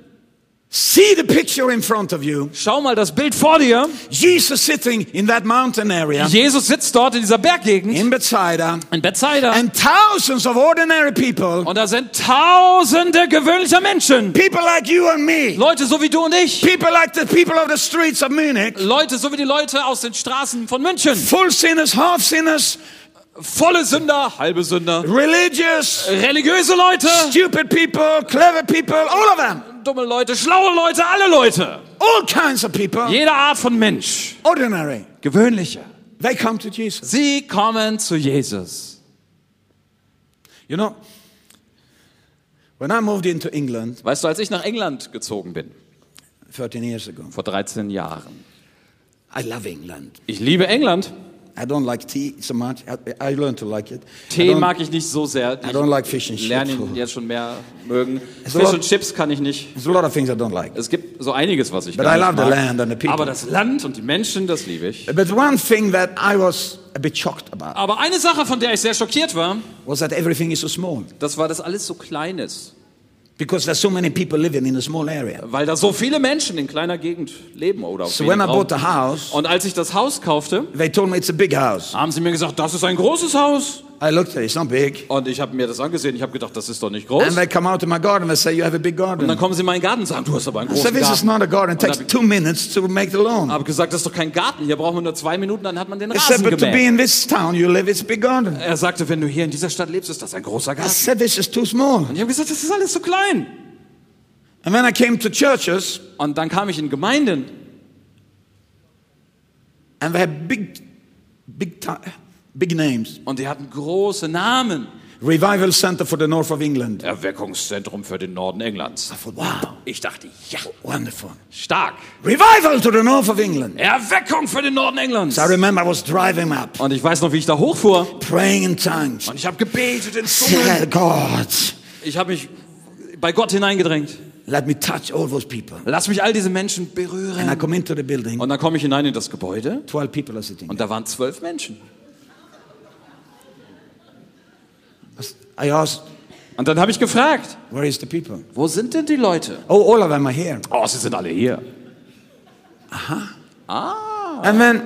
See the picture in front of you. Schau mal das Bild vor dir. Jesus sitting in that mountain area. Jesus sitzt dort in dieser Berggegend. In Bethsaida. In Bethsaida. And thousands of ordinary people. Und da sind Tausende gewöhnlicher Menschen. People like you and me. Leute so wie du und ich. People like the people of the streets of Munich. Leute so wie die Leute aus den Straßen von München. Full sinners, half sinners. Volle Sünder, halbe Sünder, religious, religiöse Leute, stupid people, clever people, all of them. Dumme Leute, schlaue Leute, alle Leute. All kinds of people. Jede Art von Mensch. Ordinary. Gewöhnliche. They come to Jesus. Sie kommen zu Jesus. You know, when I moved into England, weißt du, als ich nach England gezogen bin, thirteen years ago, vor dreizehn Jahren, I love England. Ich liebe England. I don't like tea so much. I, I learned to like it. Tee mag ich nicht so sehr. Ich I don't like fish and chips. Lerne ihn jetzt schon mehr mögen. Fish lot, und Chips kann ich nicht. There's a lot of things I don't like. Es gibt so einiges, was ich But gar I nicht love mag. The land and the people. Aber das Land und die Menschen, das liebe ich. But one thing that I was a bit shocked about. Aber eine Sache, von der ich sehr schockiert war, was that everything is so small. Das war, dass alles so klein ist. Because there's so many people living in a small area. Weil da so viele Menschen in kleiner Gegend leben oder auf so when I bought the house, und als ich das Haus kaufte, they told me it's a big house. Haben sie mir gesagt, das ist ein großes Haus. I looked at it, it's not big. Und ich habe mir das angesehen, ich habe gedacht, das ist doch nicht groß. And they come out to my garden and say, you have a big garden. Und dann kommen sie in meinen Garten und sagen, du hast aber einen großen Garten. So this is not a garden. It takes two minutes to make the lawn. Habe gesagt, das ist doch kein Garten. Hier brauchen wir nur zwei Minuten, dann hat man den Rasen gemäht. But to be in this town, you live, it's a big garden. Er sagte, wenn du hier in dieser Stadt lebst, ist das ein großer Garten. I said, this is too small. Und ich habe gesagt, das ist alles zu klein. And when I came to churches, und dann kam ich in Gemeinden, and they have big, big time. Big names. Und die hatten große Namen. Revival Center for the North of England. Erweckungszentrum für den Norden Englands. I thought, wow. Ich dachte, ja. Wonderful. Stark. Revival to the North of England. Erweckung für den Norden Englands. So I remember I was driving up. Und ich weiß noch, wie ich da hochfuhr. Praying in tongues. Und ich habe gebetet in Zungen. God. Ich habe mich bei Gott hineingedrängt. Let me touch all those people. Lass mich all diese Menschen berühren. And I come into the building. Und dann komme ich hinein in das Gebäude. Twelve people are sitting. Und da waren zwölf Menschen. I asked, und dann habe ich gefragt, where is the people? Wo sind denn die Leute? Oh, all of them are here. Oh, sie sind alle hier. Aha. Ah. And then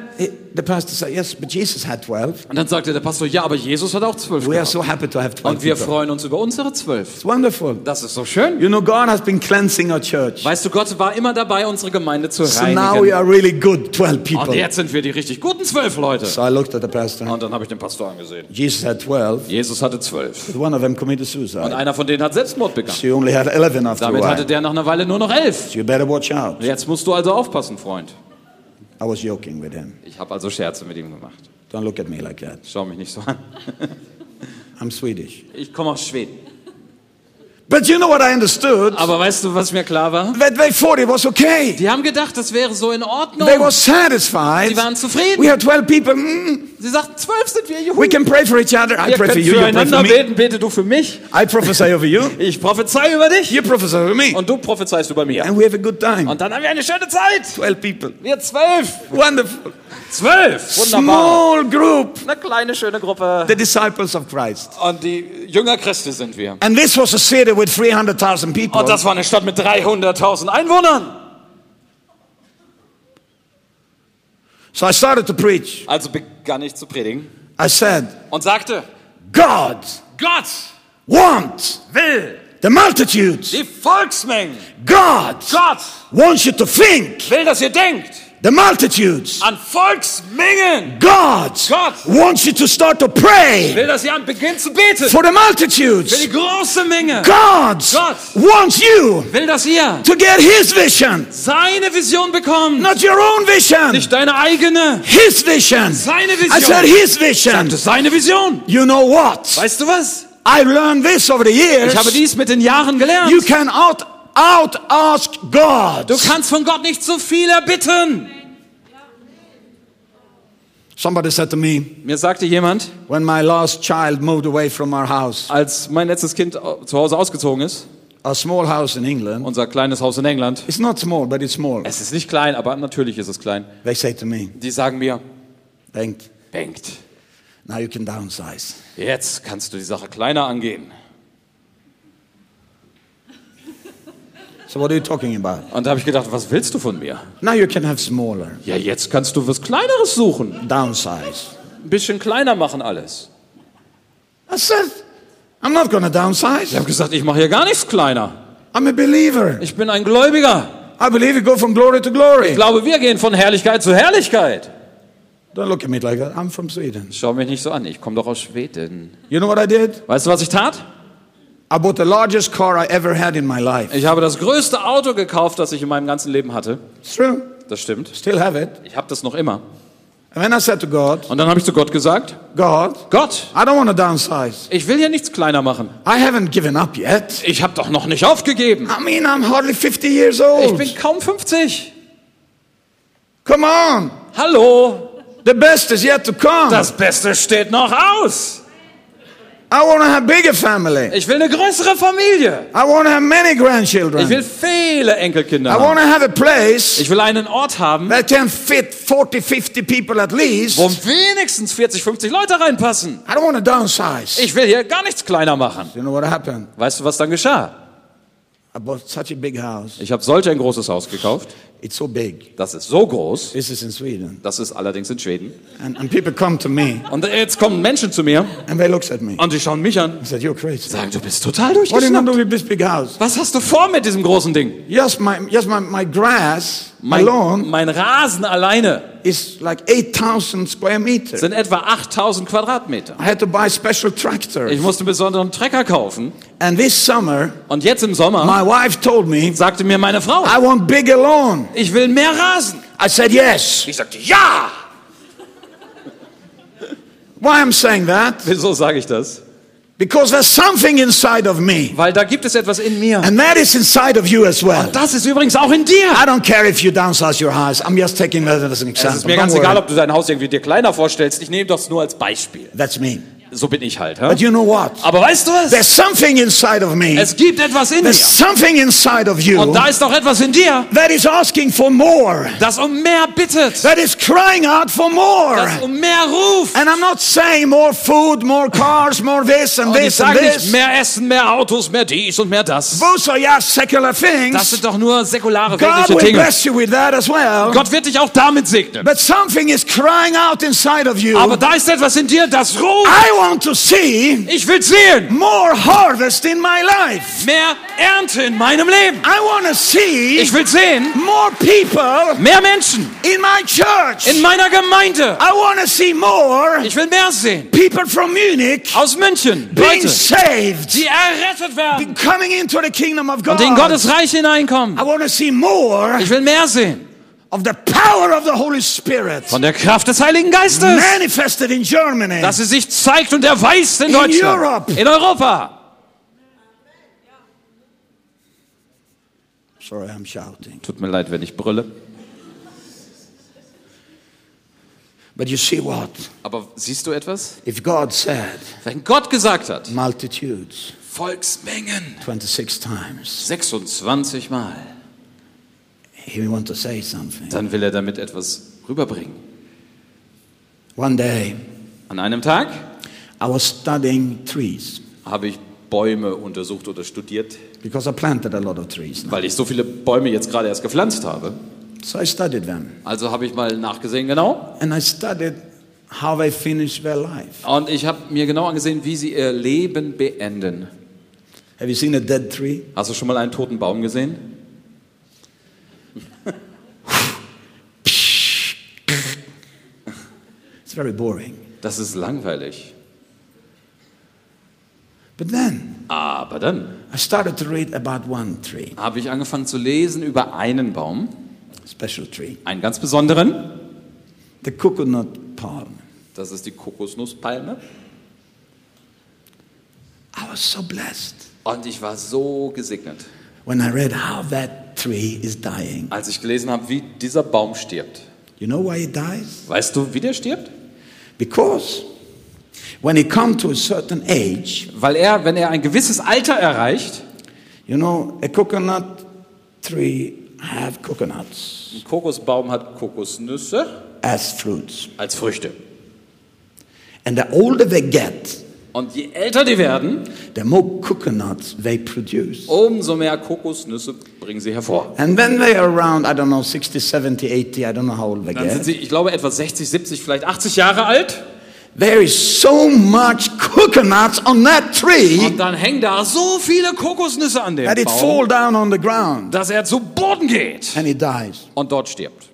the pastor said, yes, but Jesus had twelve. Und dann sagte der Pastor, ja, aber Jesus hat auch zwölf. We gehabt. Are so happy to have twelve. Und wir people. Freuen uns über unsere zwölf. It's wonderful. Das ist so schön. You know, God has been cleansing our church. Weißt du, Gott war immer dabei, unsere Gemeinde zu reinigen. So now we are really good twelve people. Und jetzt sind wir die richtig guten zwölf Leute. So I looked at the pastor. Und dann habe ich den Pastor angesehen. Jesus had twelve. Jesus hatte zwölf. One of them committed suicide. Und einer von denen hat Selbstmord begangen. She only had eleven after Damit hatte der nach einer Weile nur noch elf. So you better watch out. Jetzt musst du also aufpassen, Freund. I was joking with him. Ich habe also Scherze mit ihm gemacht. Don't look at me like that. Schau mich nicht so an. I'm Swedish. Ich komme aus Schweden. But you know what I understood? Aber weißt du, was mir klar war? That they thought it was okay. Die haben gedacht, das wäre so in Ordnung. They were satisfied. Sie waren zufrieden. We had twelve people. Mm. Sie sagten, zwölf sind wir. Juhu. We can pray for each other. I pray for you. You pray for me. Beten, bete du für mich. I prophesy over you. Ich prophezei über dich. You prophesy over me. Und du prophezeist über mir. And we have a good time. Und dann haben wir eine schöne Zeit. Twelve people. Wir zwölf. Wonderful. Zwölf. Wunderbar. Small group. Eine kleine schöne Gruppe. The disciples of Christ. Und die Jünger Christi sind wir. And this was a city with three hundred thousand people. Und das war eine Stadt mit dreihunderttausend Einwohnern. So I started to preach. Also begann ich zu predigen. I said, und sagte, God, Gott, wants, will, the multitudes, die Volksmengen, God, Gott, wants you to think, will, dass ihr denkt. The multitudes. An Volksmengen. God, God wants you to start to pray. Will, dass ihr anbeginnt zu beten. For the multitudes. Will die große Menge. God, God wants you. Will, dass ihr to get his vision. Seine Vision bekommt. Not your own vision. Nicht deine eigene. His vision. Seine Vision. I said his vision. Sagte seine Vision. You know what? Weißt du was? I learned this over the years. Ich habe dies mit den Jahren gelernt. You can out Out ask God. Du kannst von Gott nicht so viel erbitten. Somebody said to me. Mir sagte jemand, when my last child moved away from our house. Als mein letztes Kind zu Hause ausgezogen ist. Our small house in England. Unser kleines Haus in England. It's not small, but it's small. Es ist nicht klein, aber natürlich ist es klein. They say to me. Die sagen mir, Bengt, Bengt. Now you can downsize. Jetzt kannst du die Sache kleiner angehen. So what are you talking about? Und da habe ich gedacht, was willst du von mir? Now you can have smaller. Ja, jetzt kannst du was Kleineres suchen. Downsize. Ein bisschen kleiner machen alles. I said, I'm not gonna downsize. Ich habe gesagt, ich mache hier gar nichts kleiner. I'm a believer. Ich bin ein Gläubiger. I believe we go from glory to glory. Ich glaube, wir gehen von Herrlichkeit zu Herrlichkeit. Don't look at me like that. I'm from Sweden. Schau mich nicht so an. Ich komme doch aus Schweden. You know what I did? Weißt du, was ich tat? I bought the largest car I ever had in my life. Ich habe das größte Auto gekauft, das ich in meinem ganzen Leben hatte. It's true. Das stimmt. Still have it. Ich habe das noch immer. And then I said to God. Und dann habe ich zu Gott gesagt: God, Gott, I don't want to downsize. Ich will hier nichts kleiner machen. I haven't given up yet. Ich habe doch noch nicht aufgegeben. I mean, I'm hardly fifty years old. Ich bin kaum fünfzig. Come on. Hallo. The best is yet to come. Das Beste steht noch aus. I want to have bigger family. Ich will eine größere Familie. I want to have many grandchildren. Ich will viele Enkelkinder. I want to have a place. Ich will einen Ort haben. That can fit forty, fifty people at least. Wo wenigstens vierzig, fünfzig Leute reinpassen. I don't want to downsize. Ich will hier gar nichts kleiner machen. You know what happened? Weißt du, was dann geschah? I bought such a big house. Ich habe solch ein großes Haus gekauft. It's so big. Das ist so groß. This is in Sweden. Das ist allerdings in Schweden. And, and people come to me. Und jetzt kommen Menschen zu mir. And they look at me. Und sie schauen mich an. I said, you're crazy. Sagen, du bist total durchgeschnappt. Was hast du vor mit diesem großen Ding? Yes, my, yes, my, my grass, mein, lawn, mein Rasen alleine is like eight thousand square meters. Sind etwa achttausend Quadratmeter. I had to buy special tractors. Ich musste einen besonderen Trecker kaufen. And this summer, und jetzt im Sommer, my wife told me, sagte mir meine Frau, I want bigger lawn. Ich will mehr Rasen. I said yes. Ich sagte ja. Why I'm saying that? Wieso sage ich das? Because there's something inside of me. Weil da gibt es etwas in mir. And that is inside of you as well. Und das ist übrigens auch in dir. I don't care if you downsize your house. I'm just taking that as an example. Es ist mir ganz egal, ob du dein Haus irgendwie dir kleiner vorstellst. Ich nehme das nur als Beispiel. That's me. So bin ich halt. Huh? But you know what? Aber weißt du was? There's something inside of me. Es gibt etwas in There's dir. Something inside of you. Und da ist doch etwas in dir. That is asking for more. Das um mehr bittet. That is crying out for more. Das um mehr ruft. And I'm not saying more food, more cars, more this and und this and this. Nicht mehr Essen, mehr Autos, mehr dies und mehr das. Those are just secular things. Das sind doch nur säkulare God will Dinge. Bless you with that as well. Gott wird dich auch damit segnen. But something is crying out inside of you. Aber da ist etwas in dir, das ruft. I want to see ich will sehen more harvest in my life. Mehr Ernte in meinem Leben. I want to see ich will sehen more people mehr Menschen in my church. In meiner Gemeinde. I want to see more ich will mehr sehen people from Munich aus München being Leute, saved, die errettet werden, coming into the kingdom of God. Und in Gottes Reich hineinkommen. I want to see more ich will mehr sehen of the power of the Holy Spirit. Von der Kraft des Heiligen Geistes. Manifested in Germany. Dass sie sich zeigt und erweist in, in Deutschland. Europe. In Europa. Sorry, I'm shouting. Tut mir leid, wenn ich brülle. But you see what? Aber siehst du etwas? If God said, wenn Gott gesagt hat, multitudes, Volksmengen, twenty-six times, sechsundzwanzig Mal. He want to say something. Dann will er damit etwas rüberbringen. One day, an einem Tag, I was studying trees. Habe ich Bäume untersucht oder studiert, because I planted a lot of trees. Weil ich so viele Bäume jetzt gerade erst gepflanzt habe. So I studied them. Also habe ich mal nachgesehen, genau. And I studied how they finish their life. Und ich habe mir genau angesehen, wie sie ihr Leben beenden. Have you seen a dead tree? Hast du schon mal einen toten Baum gesehen? It's very boring. Das ist langweilig. But then, aber dann I started to read about one tree. Habe ich angefangen zu lesen über einen Baum. Special tree. Einen ganz besonderen. The coconut palm. Das ist die Kokosnusspalme. I was so blessed. Und ich war so gesegnet. When I read how that tree is dying. Als ich gelesen habe, wie dieser Baum stirbt. You know why he dies? Weißt du, wie der stirbt? Because when he comes to a certain age, weil er, wenn er ein gewisses Alter erreicht, you know, a coconut tree have coconuts. Ein Kokosbaum hat Kokosnüsse as fruits. Als Früchte. And the older they get, und je älter die werden, the more coconuts they produce. Umso mehr Kokosnüsse bringen sie hervor. And when they are around, I don't know, sixty, seventy, eighty, I don't know how old they get. Sind sie, ich glaube, etwa sechzig, siebzig, vielleicht achtzig Jahre alt. There is so much coconuts on that tree. Und dann hängen da so viele Kokosnüsse an dem Baum. That it fall down on the ground. Dass er zu Boden geht. And he dies. Und dort stirbt.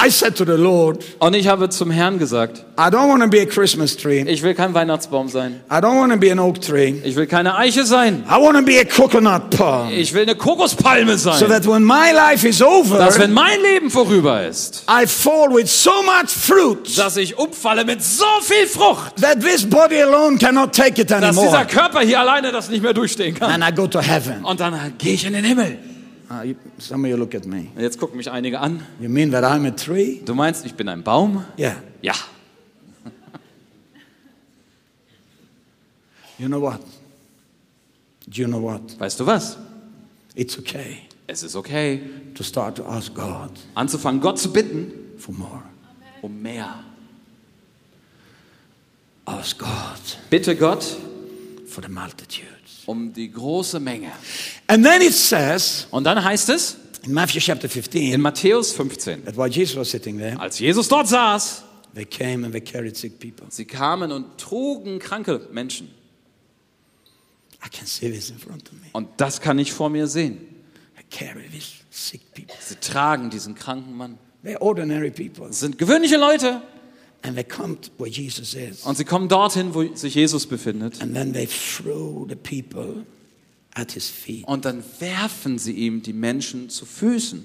I said to the Lord, und ich habe zum Herrn gesagt, I don't want to be a Christmas tree. Ich will kein Weihnachtsbaum sein. I don't want to be an oak tree. Ich will keine Eiche sein. I want to be a coconut palm. Ich will eine Kokospalme sein. So that when my life is over, dass wenn mein Leben vorüber ist, I fall with so much fruit, dass ich umfalle mit so viel Frucht, that this body alone cannot take it anymore. Dass dieser Körper hier alleine das nicht mehr durchstehen kann. And I go to heaven. Und dann gehe ich in den Himmel. Uh, you, some of you look at me. Jetzt gucken mich einige an. You mean that I'm a tree? Du meinst, ich bin ein Baum? Yeah. Ja. You know what? Do you know what? Weißt du was? It's okay. Es ist okay. To start to ask God. Anzufangen, Gott zu bitten. For more. Amen. Um mehr. Ask God. Bitte Gott. For the multitude. Um die große Menge. And then it says, und dann heißt es in Matthew chapter fifteen, in Matthäus fünfzehn, that while Jesus was sitting there, als Jesus dort saß, they came and they carried sick people. Sie kamen und trugen kranke Menschen. I can see this in front of me. Und das kann ich vor mir sehen. They carry these sick people. Sie tragen diesen kranken Mann. They're ordinary people. Das sind gewöhnliche Leute. And they come to where Jesus is. Und sie kommen dorthin, wo sich Jesus befindet. And then they throw the people at his feet. Und dann werfen sie ihm die Menschen zu Füßen.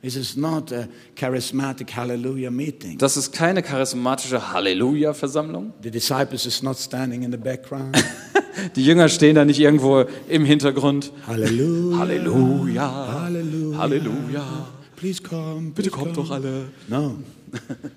This is not a charismatic hallelujah meeting. Das ist keine charismatische Halleluja-Versammlung. The disciples is not standing in the background. Die Jünger stehen da nicht irgendwo im Hintergrund. Halleluja, Halleluja, Halleluja, Halleluja. Please come, bitte kommt doch alle. No.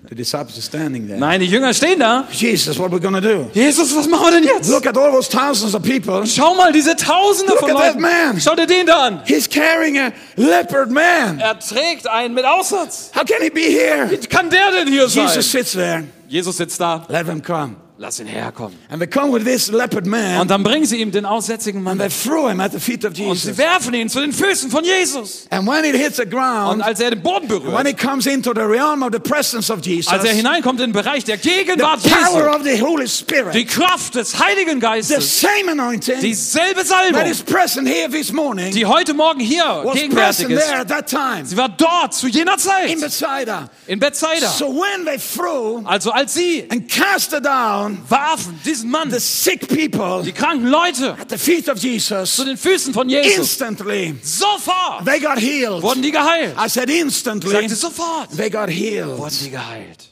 The disciples are standing there. Nein, die Jünger stehen da. Jesus, what are we gonna do? Jesus, was machen wir denn jetzt? Look at all those thousands of people. Schau mal diese Tausende Look von Leuten. Man. Schau dir den da an. He's carrying a leopard man. Er trägt einen mit Aussatz. How can he be here? Wie kann der denn hier Jesus sein? Jesus sits there. Jesus sitzt da. Let him come. Lass ihn herkommen. And they come with this leopard man. Und dann bringen sie ihm den aussätzigen Mann. And they throw him at the feet of Jesus. Und sie werfen ihn zu den Füßen von Jesus. And when it hits the ground, und als er den Boden berührt, when it comes into the realm of the presence of Jesus, als er hineinkommt in den Bereich der Gegenwart Jesu, the power of the Holy Spirit, die Kraft des Heiligen Geistes, the same anointing, dieselbe Salbung, that is present here this morning, die heute Morgen hier gegenwärtig ist, there at that time, sie war dort zu jener Zeit in Bethsaida. In Bethsaida. So when they threw, also als sie and cast it down, warfen diesen Mann, the sick people, die kranken Leute, at the feet of Jesus, zu den Füßen von Jesus, instantly, sofort, they got healed. Wurden die geheilt. I said instantly, ich sagte sofort, they got healed. Wurden die geheilt.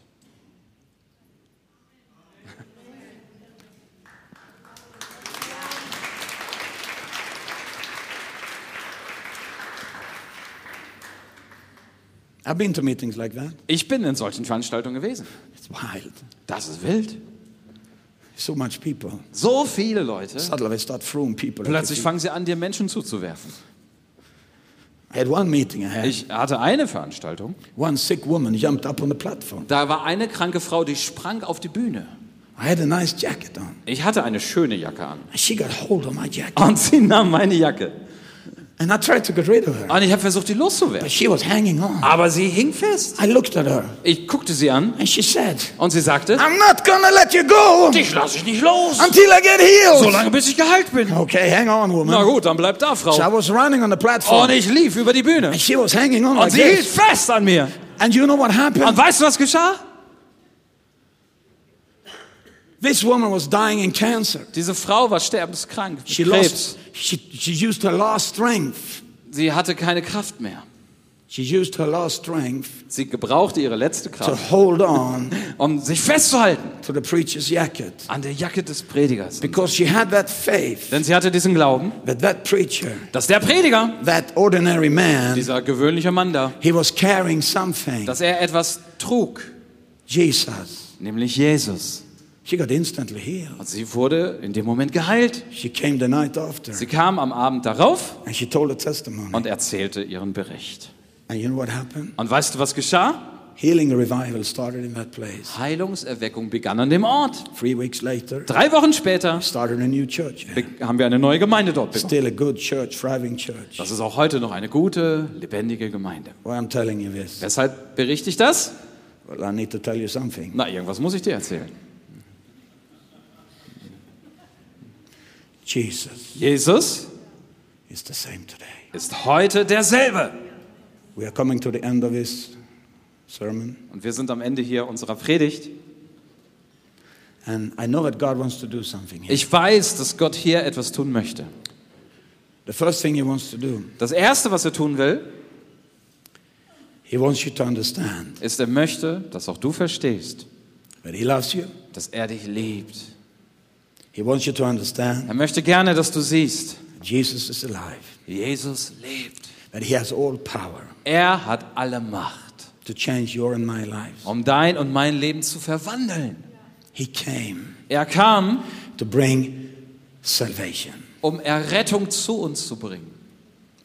I've been to meetings like that. Ich bin in solchen Veranstaltungen gewesen. It's wild. Das ist wild. So much people. So viele Leute. Suddenly start throwing people. Plötzlich fangen sie an, dir Menschen zuzuwerfen. I had one meeting I had. Ich hatte eine Veranstaltung. One sick woman jumped up on the platform. Da war eine kranke Frau, die sprang auf die Bühne. I had a nice jacket on. Ich hatte eine schöne Jacke an. She got hold of my jacket. Und sie nahm meine Jacke. And I tried to get rid of her. Und ich habe versucht, die loszuwerden. But she was hanging on. Aber sie hing fest. I looked at her. Ich guckte sie an. And she said, und sie sagte, I'm not gonna let you go. Dich lasse ich nicht los. Until I get healed. Solange bis ich geheilt bin. Okay, hang on, woman. Na gut, dann bleib da, Frau. So I was running on the platform. Und ich lief über die Bühne. And she was hanging on. Und like sie hielt fest an mir. And you know what happened? Und weißt du, was geschah? This woman was dying in cancer. Diese Frau war sterbenskrank mit she Krebs. Lost, she, she used her last strength. Sie hatte keine Kraft mehr. She used her last strength. Sie gebrauchte ihre letzte Kraft. To hold on, um sich festzuhalten. To the preacher's jacket. An der Jacke des Predigers. Because she had that faith. Denn sie hatte diesen Glauben. That that preacher. Dass der Prediger. That ordinary man. Dieser gewöhnliche Mann da. He was carrying something. Dass er etwas trug. Jesus. Nämlich Jesus. She got instantly healed. Und sie wurde in dem Moment geheilt. She came the night after. Sie kam am Abend darauf. And she told a testimony. Und erzählte ihren Bericht. And you know what happened? Und weißt du, was geschah? Healing revival started in that place. Heilungserweckung begann an dem Ort. Three weeks later, Drei Wochen später started a new church. Be- haben wir eine neue Gemeinde dort begonnen. Still a good church, thriving church. Das ist auch heute noch eine gute, lebendige Gemeinde. Why I'm telling you this? Weshalb berichte ich das? Well, I need to tell you something. Na, irgendwas muss ich dir erzählen. Jesus, Jesus is the same today. Ist heute derselbe. We are coming to the end of this sermon. Und wir sind am Ende hier unserer Predigt. And I know that God wants to do something here. Ich weiß, dass Gott hier etwas tun möchte. The first thing he wants to do. Das erste, was er tun will, he wants you to understand. Ist, er möchte, dass auch du verstehst, that he loves you. Dass er dich liebt. He wants you to understand. Er möchte gerne, dass du siehst. Jesus is alive. Jesus lebt. That he has all power. Er hat alle Macht. To change your and my lives. Um dein und mein Leben zu verwandeln. He came. Er kam. To bring salvation. Um Errettung zu uns zu bringen.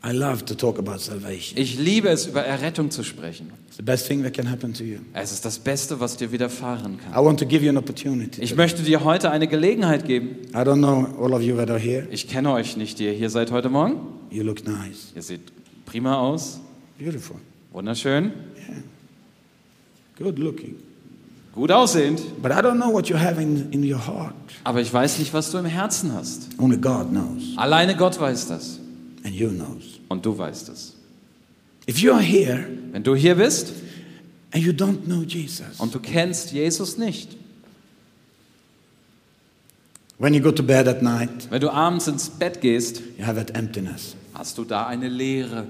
I love to talk about salvation. Ich liebe es, über Errettung zu sprechen. It's the best thing that can happen to you. Es ist das Beste, was dir widerfahren kann. I want to give you an opportunity. Ich möchte dir heute eine Gelegenheit geben. I don't know all of you that are here. Ich kenne euch nicht, die ihr hier seid heute Morgen. You look nice. Ihr seht prima aus. Beautiful. Wunderschön. Yeah. Good looking. Gut aussehend. But I don't know what you have in, in your heart. Aber ich weiß nicht, was du im Herzen hast. Only God knows. Alleine Gott weiß das. And you knows. Und du weißt es. If you are here, wenn du hier bist, and you don't know Jesus, und du kennst Jesus nicht, when you go to bed at night, wenn du abends ins Bett gehst, you have that emptiness. Hast du da eine Leere?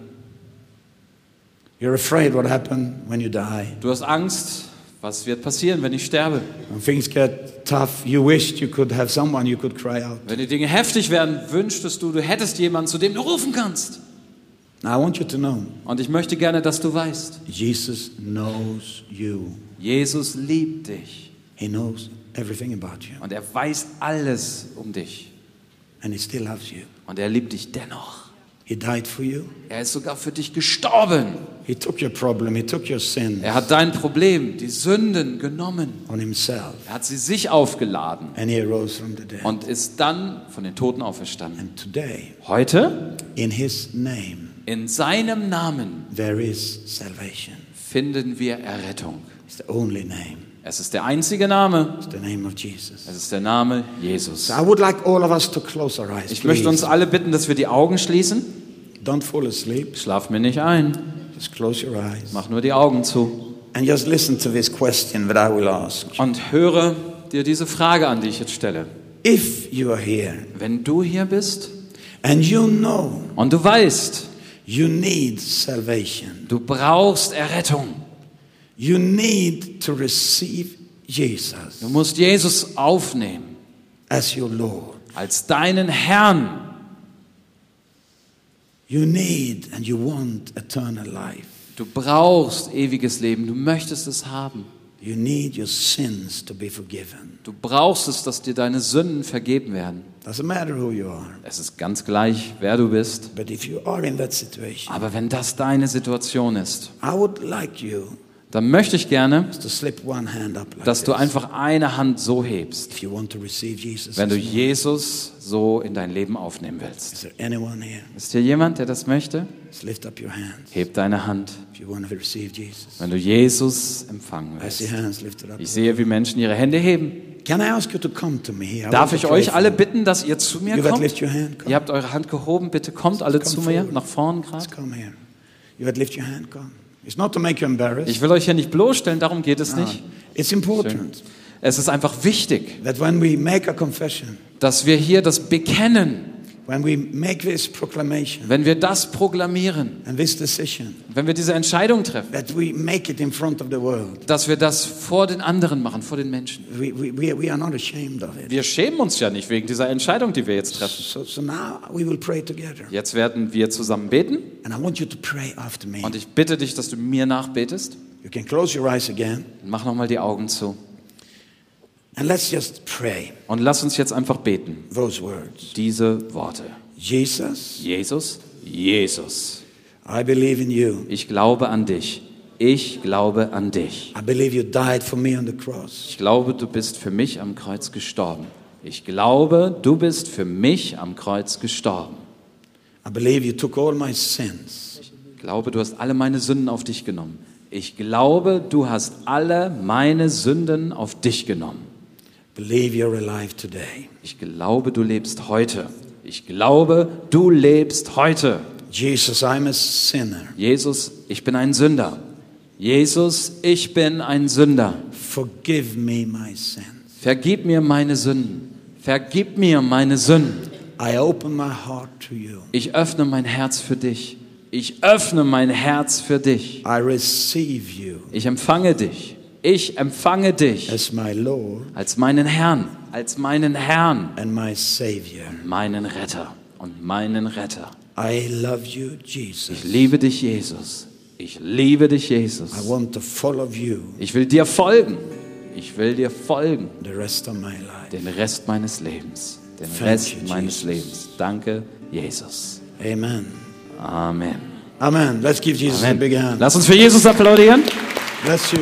You're afraid what happen when you die. Du hast Angst, was wird passieren, wenn ich sterbe? When things get tough, you wished you could have someone you could cry out. Wenn die Dinge heftig werden, wünschtest du, du hättest jemanden, zu dem du rufen kannst. Now I want you to know. Und ich möchte gerne, dass du weißt. Jesus knows you. Jesus liebt dich. He knows everything about you. Und er weiß alles um dich. And he still loves you. Und er liebt dich dennoch. He died for you. Er ist sogar für dich gestorben. He took your problem, he took your sins. Er hat dein Problem, die Sünden genommen. On himself. Er hat sie sich aufgeladen. And he rose from the dead. Und ist dann von den Toten auferstanden. And today, heute, in his name, in seinem Namen, there is salvation. Finden wir Errettung. It's the only name. Es ist der einzige Name. It's the name of Jesus. Es ist der Name Jesus. So I would like all of us to close our eyes, ich please. möchte uns alle bitten, dass wir die Augen schließen. Don't fall asleep. Schlaf mir nicht ein. Just close your eyes. Mach nur die Augen zu. And just listen to this question that I will ask. Und höre dir diese Frage an, die ich jetzt stelle. If you are here, wenn du hier bist, and you know, und du weißt, you need salvation. Du brauchst Errettung. You need to receive Jesus. Du musst Jesus aufnehmen as your Lord. Als deinen Herrn. You need and you want eternal life. Du brauchst ewiges Leben, du möchtest es haben. You need your sins to be forgiven. Du brauchst es, dass dir deine Sünden vergeben werden. Doesn't matter who you are. Es ist ganz gleich, wer du bist. But if you are in that situation, aber wenn das deine Situation ist, I would like you, dann möchte ich gerne, dass du einfach eine Hand so hebst, wenn du Jesus so in dein Leben aufnehmen willst. Ist hier jemand, der das möchte? Heb deine Hand, wenn du Jesus empfangen willst. Ich sehe, wie Menschen ihre Hände heben. Darf ich euch alle bitten, dass ihr zu mir kommt? Ihr habt eure Hand gehoben, bitte kommt alle zu mir, nach vorn gerade. It's not to make you embarrassed. Ich will euch hier nicht bloßstellen, darum geht es nicht. It's important. Es ist einfach wichtig, that when we make a confession, dass wir hier das bekennen, when we make this proclamation, wenn wir das proklamieren, and this decision, wenn wir diese Entscheidung treffen, that we make it in front of the world, dass wir das vor den anderen machen, vor den Menschen. We, we, we are not ashamed of it. Wir schämen uns ja nicht wegen dieser Entscheidung, die wir jetzt treffen. So, so now we will pray together. Jetzt werden wir zusammen beten. And I want you to pray after me. Und ich bitte dich, dass du mir nachbetest. You can close your eyes again. Mach nochmal die Augen zu. And let's just pray. Und lass uns jetzt einfach beten. Those words. Diese Worte. Jesus. Jesus. Jesus. I believe in you. Ich glaube an dich. Ich glaube an dich. I believe you died for me on the cross. Ich glaube, du bist für mich am Kreuz gestorben. Ich glaube, du bist für mich am Kreuz gestorben. I believe you took all my sins. Ich glaube, du hast alle meine Sünden auf dich genommen. Ich glaube, du hast alle meine Sünden auf dich genommen. Believe you're alive today. Ich glaube, du lebst heute. Ich glaube, du lebst heute. Jesus, I'm a sinner. Jesus, ich bin ein Sünder. Jesus, ich bin ein Sünder. Forgive me my sins. Vergib mir meine Sünden. Vergib mir meine Sünden. I open my heart to you. Ich öffne mein Herz für dich. Ich öffne mein Herz für dich. I receive you. Ich empfange dich. Ich empfange dich as my Lord, als meinen Herrn, als meinen Herrn and my Savior. Und meinen Retter und meinen Retter. I love you, Jesus. Ich liebe dich, Jesus. Ich liebe dich, Jesus. I want to follow you. Ich will dir folgen. Ich will dir folgen. The rest of my life. Den Rest meines Lebens. Den Thank Rest you, meines Jesus. Lebens. Danke, Jesus. Amen. Amen. Amen. Let's give Jesus Amen. a big hand. Lass uns für Jesus applaudieren. Bless you.